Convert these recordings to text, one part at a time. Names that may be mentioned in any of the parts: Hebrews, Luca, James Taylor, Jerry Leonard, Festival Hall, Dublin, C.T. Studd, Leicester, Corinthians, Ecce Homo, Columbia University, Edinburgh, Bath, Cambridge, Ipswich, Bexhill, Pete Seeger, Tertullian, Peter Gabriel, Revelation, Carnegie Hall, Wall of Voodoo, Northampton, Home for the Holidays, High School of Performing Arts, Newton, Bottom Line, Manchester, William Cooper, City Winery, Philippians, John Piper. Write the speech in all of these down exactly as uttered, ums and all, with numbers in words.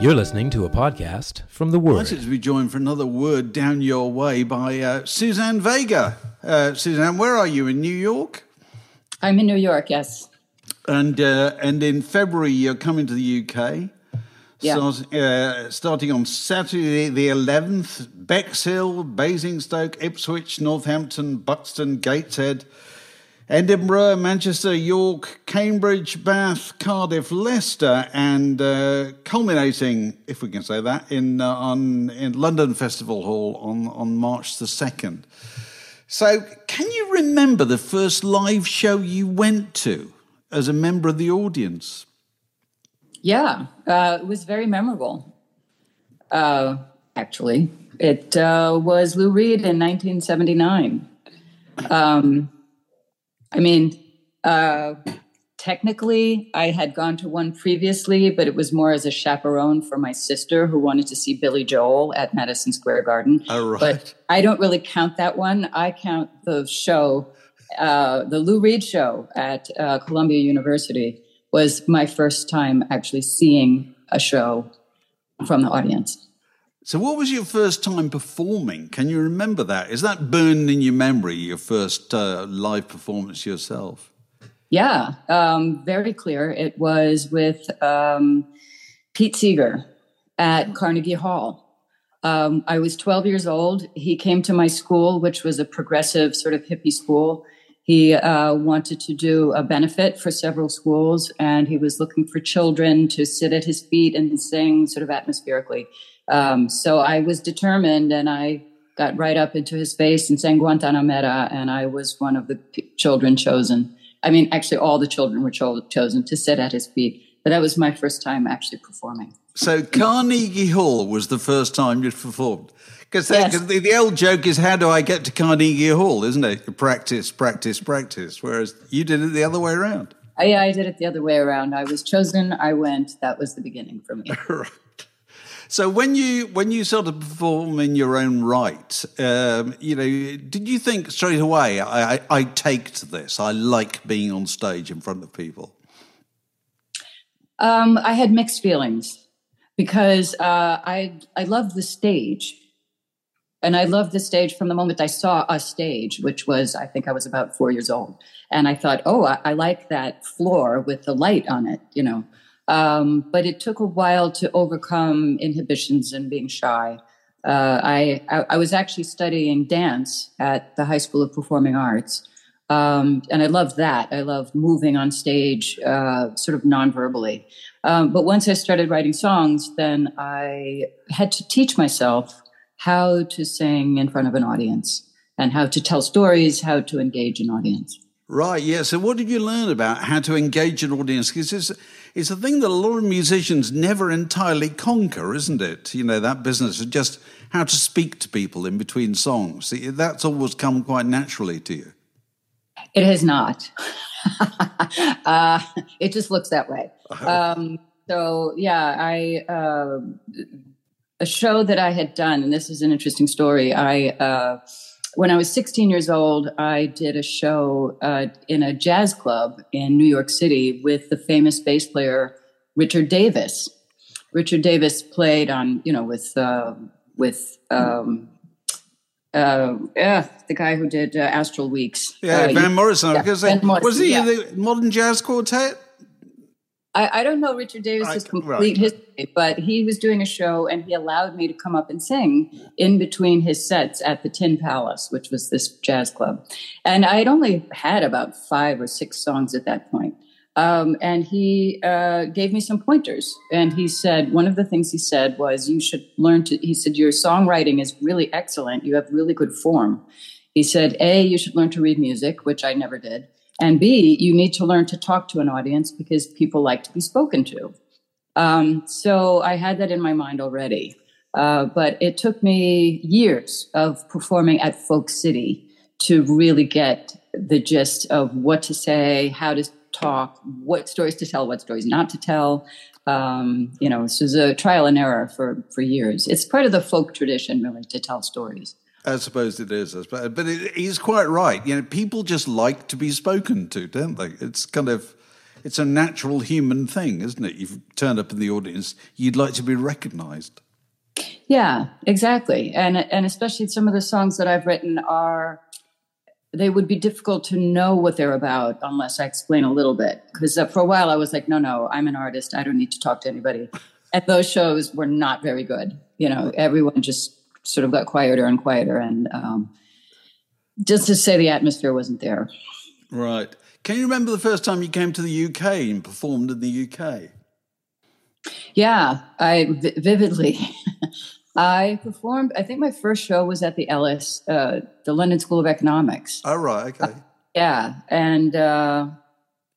You're listening to a podcast from The Word. Delighted to be joined for another Word Down Your Way by uh, Suzanne Vega. Uh, Suzanne, where are you? In New York? I'm in New York, yes. And uh, and in February, you're coming to the U K. Yeah. Start, uh, starting on Saturday the eleventh, Bexhill, Basingstoke, Ipswich, Northampton, Buxton, Gateshead, Edinburgh, Manchester, York, Cambridge, Bath, Cardiff, Leicester, and uh, culminating, if we can say that, in uh, on in London Festival Hall on, on March the second. So can you remember the first live show you went to as a member of the audience? Yeah, uh, it was very memorable, uh, actually. It uh, was Lou Reed in nineteen seventy-nine. Um I mean, uh, technically, I had gone to one previously, but it was more as a chaperone for my sister who wanted to see Billy Joel at Madison Square Garden. Oh, right. But I don't really count that one. I count the show, uh, the Lou Reed show at uh, Columbia University was my first time actually seeing a show from the audience. So what was your first time performing? Can you remember that? Is that burned in your memory, your first uh, live performance yourself? Yeah, um, very clear. It was with um, Pete Seeger at Carnegie Hall. Um, I was twelve years old. He came to my school, which was a progressive sort of hippie school. He uh, wanted to do a benefit for several schools, and he was looking for children to sit at his feet and sing sort of atmospherically. Um, so I was determined, and I got right up into his face and sang Guantanamera, and I was one of the p- children chosen. I mean, actually, all the children were cho- chosen to sit at his feet, but that was my first time actually performing. So Carnegie Hall was the first time you performed? Because yes. the, the old joke is, how do I get to Carnegie Hall, isn't it? Practice, practice, practice, whereas you did it the other way around. Yeah, I, I did it the other way around. I was chosen, I went, that was the beginning for me. Right. So when you when you sort of perform in your own right, um, you know, did you think straight away, I, I, I take to this, I like being on stage in front of people? Um, I had mixed feelings because uh, I I loved the stage. And I loved the stage from the moment I saw a stage, which was, I think I was about four years old. And I thought, oh, I, I like that floor with the light on it, you know. Um, but it took a while to overcome inhibitions and being shy. Uh, I, I, I was actually studying dance at the High School of Performing Arts. Um, and I loved that. I loved moving on stage, uh, sort of non-verbally. Um, but once I started writing songs, then I had to teach myself how to sing in front of an audience and how to tell stories, how to engage an audience. Right, yeah. So what did you learn about how to engage an audience? Because it's, it's a thing that a lot of musicians never entirely conquer, isn't it? You know, that business of just how to speak to people in between songs. That's always come quite naturally to you. It has not. uh, it just looks that way. Um, so yeah, I, uh, a show that I had done, and this is an interesting story. I, uh, when I was sixteen years old, I did a show, uh, in a jazz club in New York City with the famous bass player, Richard Davis. Richard Davis played on, you know, with, uh, with, um, Uh, yeah, the guy who did uh, Astral Weeks. Yeah, uh, Van Morrison. Yeah, because Van Morrison, was he yeah. the Modern Jazz Quartet? I, I don't know Richard Davis's I, complete right. history, but he was doing a show and he allowed me to come up and sing yeah. in between his sets at the Tin Palace, which was this jazz club. And I had only had about five or six songs at that point. Um, and he uh, gave me some pointers. And he said, one of the things he said was, you should learn to, he said, your songwriting is really excellent. You have really good form. He said, A, you should learn to read music, which I never did. And B, you need to learn to talk to an audience because people like to be spoken to. Um, so I had that in my mind already. Uh, but it took me years of performing at Folk City to really get the gist of what to say, how to talk, what stories to tell, what stories not to tell. Um, you know, this is a trial and error for, for years. It's part of the folk tradition, really, to tell stories. I suppose it is. I suppose. But it, he's quite right. You know, people just like to be spoken to, don't they? It's kind of, it's a natural human thing, isn't it? You've turned up in the audience, you'd like to be recognised. Yeah, exactly. And, and especially some of the songs that I've written are, they would be difficult to know what they're about unless I explain a little bit. Because uh, for a while I was like, no, no, I'm an artist. I don't need to talk to anybody. And those shows were not very good. You know, everyone just sort of got quieter and quieter. And um, just to say the atmosphere wasn't there. Right. Can you remember the first time you came to the U K and performed in the U K? Yeah, I v- vividly. I performed, I think my first show was at the Ellis, uh, the London School of Economics. Oh, right, okay. Uh, yeah, and uh,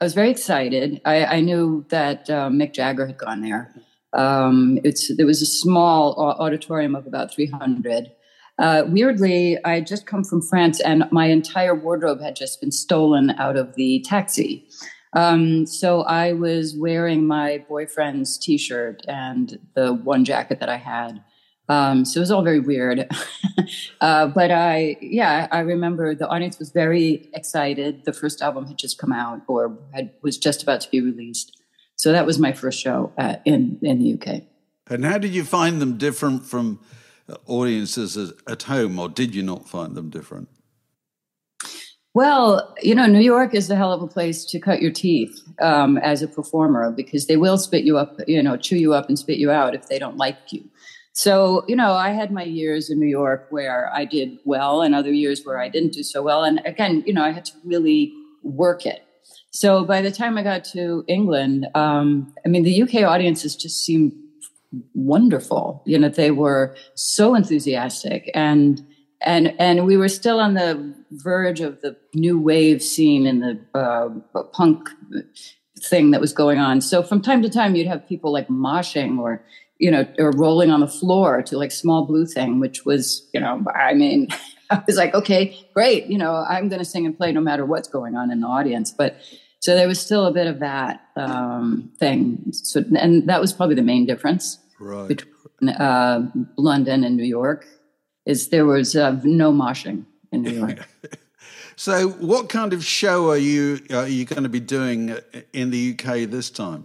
I was very excited. I, I knew that uh, Mick Jagger had gone there. Um, it's There was a small auditorium of about three hundred. Uh, weirdly, I had just come from France, and my entire wardrobe had just been stolen out of the taxi. Um, so I was wearing my boyfriend's T-shirt and the one jacket that I had. Um, so it was all very weird. uh, but I, yeah, I remember the audience was very excited. The first album had just come out or had, was just about to be released. So that was my first show uh, in, in the U K. And how did you find them different from audiences at home, or did you not find them different? Well, you know, New York is a hell of a place to cut your teeth um, as a performer, because they will spit you up, you know, chew you up and spit you out if they don't like you. So, you know, I had my years in New York where I did well and other years where I didn't do so well. And again, you know, I had to really work it. So by the time I got to England, um, I mean, the U K audiences just seemed wonderful. You know, they were so enthusiastic, and and and we were still on the verge of the new wave scene and the uh, punk thing that was going on. So from time to time, you'd have people like moshing or, you know, or rolling on the floor to like Small Blue Thing, which was, you know, I mean, I was like, okay, great. You know, I'm going to sing and play no matter what's going on in the audience. But so there was still a bit of that um, thing. So, and that was probably the main difference right. between uh, London and New York, is there was uh, no moshing in New York. So what kind of show are you, are you going to be doing in the U K this time?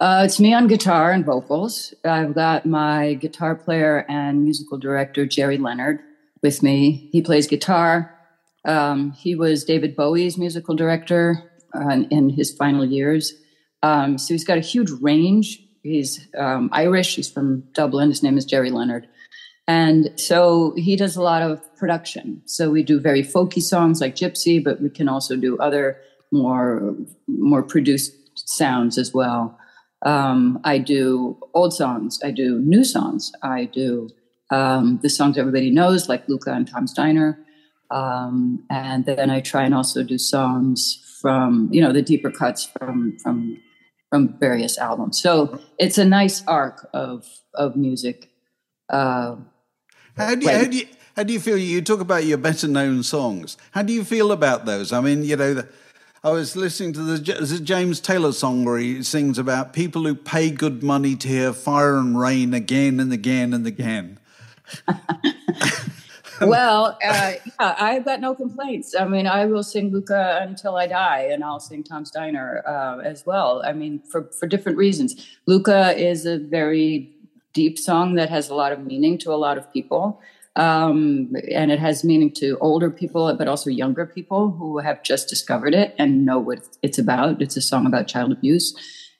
Uh, it's me on guitar and vocals. I've got my guitar player and musical director, Jerry Leonard, with me. He plays guitar. Um, he was David Bowie's musical director uh, in his final years. Um, so he's got a huge range. He's um, Irish. He's from Dublin. His name is Jerry Leonard. And so he does a lot of production. So we do very folky songs like Gypsy, but we can also do other more, more produced sounds as well. Um, I do old songs. I do new songs. I do um, the songs everybody knows, like Luca and Tom's Diner. Um, and then I try and also do songs from, you know, the deeper cuts from from from various albums. So it's a nice arc of of music. Uh, how do you, how do you, how do you feel? You talk about your better known songs. How do you feel about those? I mean, you know. The, I was listening to the James Taylor song where he sings about people who pay good money to hear Fire and Rain again and again and again. Well, uh, yeah, I've got no complaints. I mean, I will sing Luca until I die, and I'll sing Tom's Diner uh, as well. I mean, for, for different reasons. Luca is a very deep song that has a lot of meaning to a lot of people. Um, and it has meaning to older people, but also younger people who have just discovered it and know what it's about. It's a song about child abuse,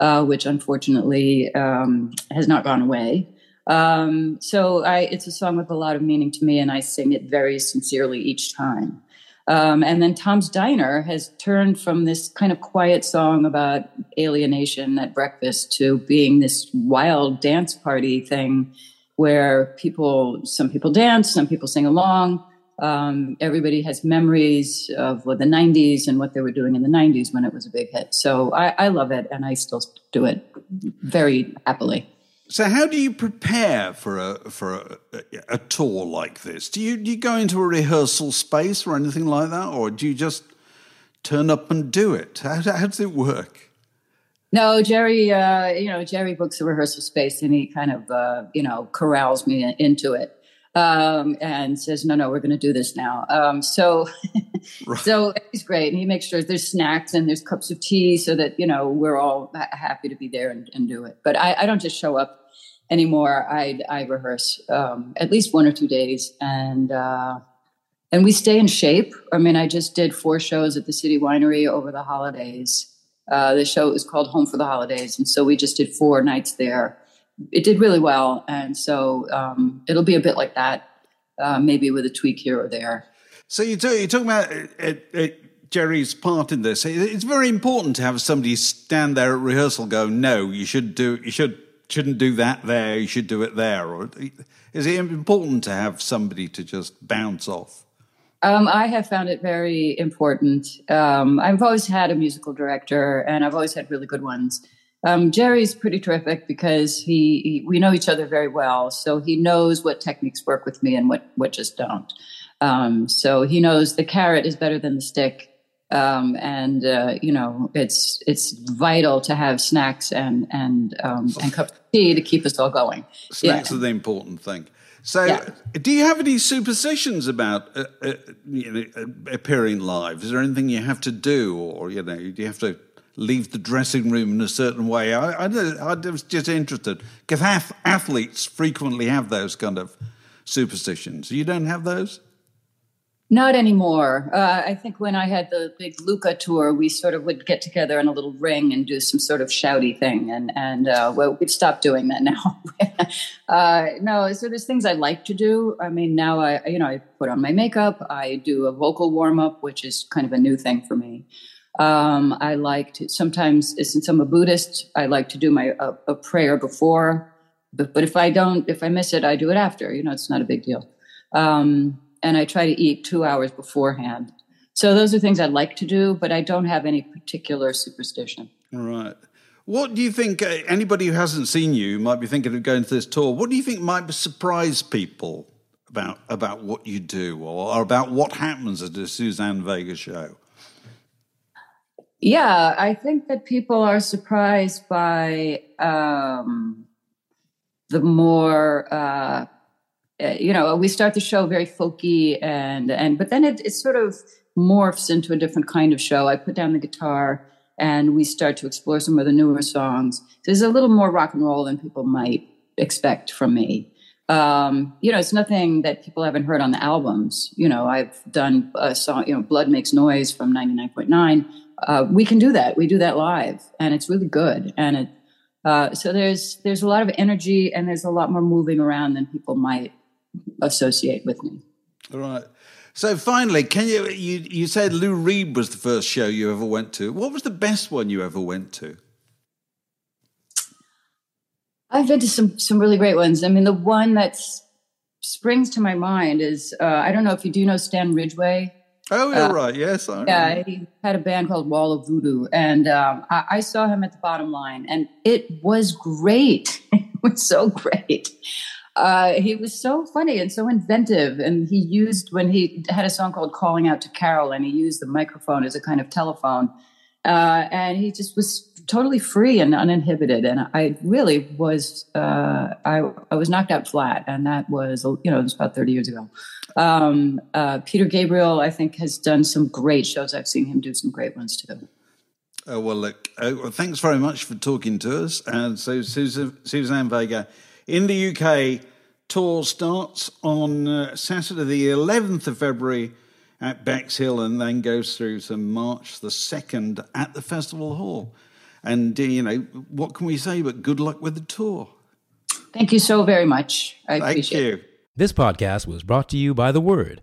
uh, which unfortunately um, has not gone away. Um, so I, it's a song with a lot of meaning to me, and I sing it very sincerely each time. Um, and then Tom's Diner has turned from this kind of quiet song about alienation at breakfast to being this wild dance party thing, where people, some people dance, some people sing along. Um, everybody has memories of what the nineties and what they were doing in the nineties when it was a big hit. So I, I love it, and I still do it very happily. So how do you prepare for a for a, a tour like this? Do you do you go into a rehearsal space or anything like that, or do you just turn up and do it? How, how does it work? No, Jerry, uh, you know, Jerry books a rehearsal space, and he kind of, uh, you know, corrals me into it um, and says, no, no, we're going to do this now. Um, so right. So he's great. And he makes sure there's snacks and there's cups of tea so that, you know, we're all ha- happy to be there and, and do it. But I, I don't just show up anymore. I, I rehearse um, at least one or two days and uh, and we stay in shape. I mean, I just did four shows at the City Winery over the holidays. Uh, the show is called Home for the Holidays, and so we just did four nights there. It did really well, and so um, it'll be a bit like that, uh, maybe with a tweak here or there. So you talk, you're talking about uh, uh, Jerry's part in this. It's very important to have somebody stand there at rehearsal, go, "No, you should do, you should shouldn't do that there. You should do it there." Or is it important to have somebody to just bounce off? Um, I have found it very important. Um, I've always had a musical director, and I've always had really good ones. Um, Jerry's pretty terrific because he, he we know each other very well, so he knows what techniques work with me and what, what just don't. Um, so he knows the carrot is better than the stick, um, and uh, you know it's it's vital to have snacks and and um, and cups of tea to keep us all going. Snacks yeah. are the important thing. So, yeah. Do you have any superstitions about uh, uh, you know, appearing live? Is there anything you have to do, or you know, do you have to leave the dressing room in a certain way? I, I, I was just interested because ath- athletes frequently have those kind of superstitions. You don't have those? Not anymore. Uh, I think when I had the big Luca tour, we sort of would get together in a little ring and do some sort of shouty thing, and and uh, well, we've stopped doing that now. Uh, no, so there's things I like to do. I mean, now I, you know, I put on my makeup. I do a vocal warm up, which is kind of a new thing for me. Um, I like to sometimes, since I'm a Buddhist, I like to do my a, a prayer before But, but if I don't, if I miss it, I do it after, you know, it's not a big deal. Um, and I try to eat two hours beforehand. So those are things I like to do, but I don't have any particular superstition. All right. What do you think, anybody who hasn't seen you might be thinking of going to this tour, what do you think might surprise people about about what you do or, or about what happens at a Suzanne Vega show? Yeah, I think that people are surprised by um, the more, uh, you know, we start the show very folky, and, and but then it, it sort of morphs into a different kind of show. I put down the guitar and we start to explore some of the newer songs. There's a little more rock and roll than people might expect from me. Um, you know, it's nothing that people haven't heard on the albums. You know, I've done a song, you know, Blood Makes Noise from ninety-nine point nine. Uh, we can do that. We do that live, and it's really good. And it, uh, so there's there's a lot of energy, and there's a lot more moving around than people might associate with me. All right. So finally, can you you you said Lou Reed was the first show you ever went to. What was the best one you ever went to? I've been to some some really great ones. I mean, the one that springs to my mind is uh, I don't know if you do you know Stan Ridgway. Oh, you're uh, right. Yes, I yeah. He had a band called Wall of Voodoo, and um, I, I saw him at the Bottom Line, and it was great. It was so great. Uh, he was so funny and so inventive, and he used when he had a song called "Calling Out to Carol," and he used the microphone as a kind of telephone, uh, and he just was totally free and uninhibited. And I really was, uh, I, I was knocked out flat, and that was, you know, it was about thirty years ago. Um, uh, Peter Gabriel, I think, has done some great shows. I've seen him do some great ones too. Oh, well, look, uh, well, thanks very much for talking to us. And so Susan, Suzanne Vega in the U K tour starts on uh, Saturday, the eleventh of February at Bexhill, and then goes through to March the second at the Festival Hall. And, you know, what can we say but good luck with the tour? Thank you so very much. I Thank appreciate you. it. This podcast was brought to you by The Word.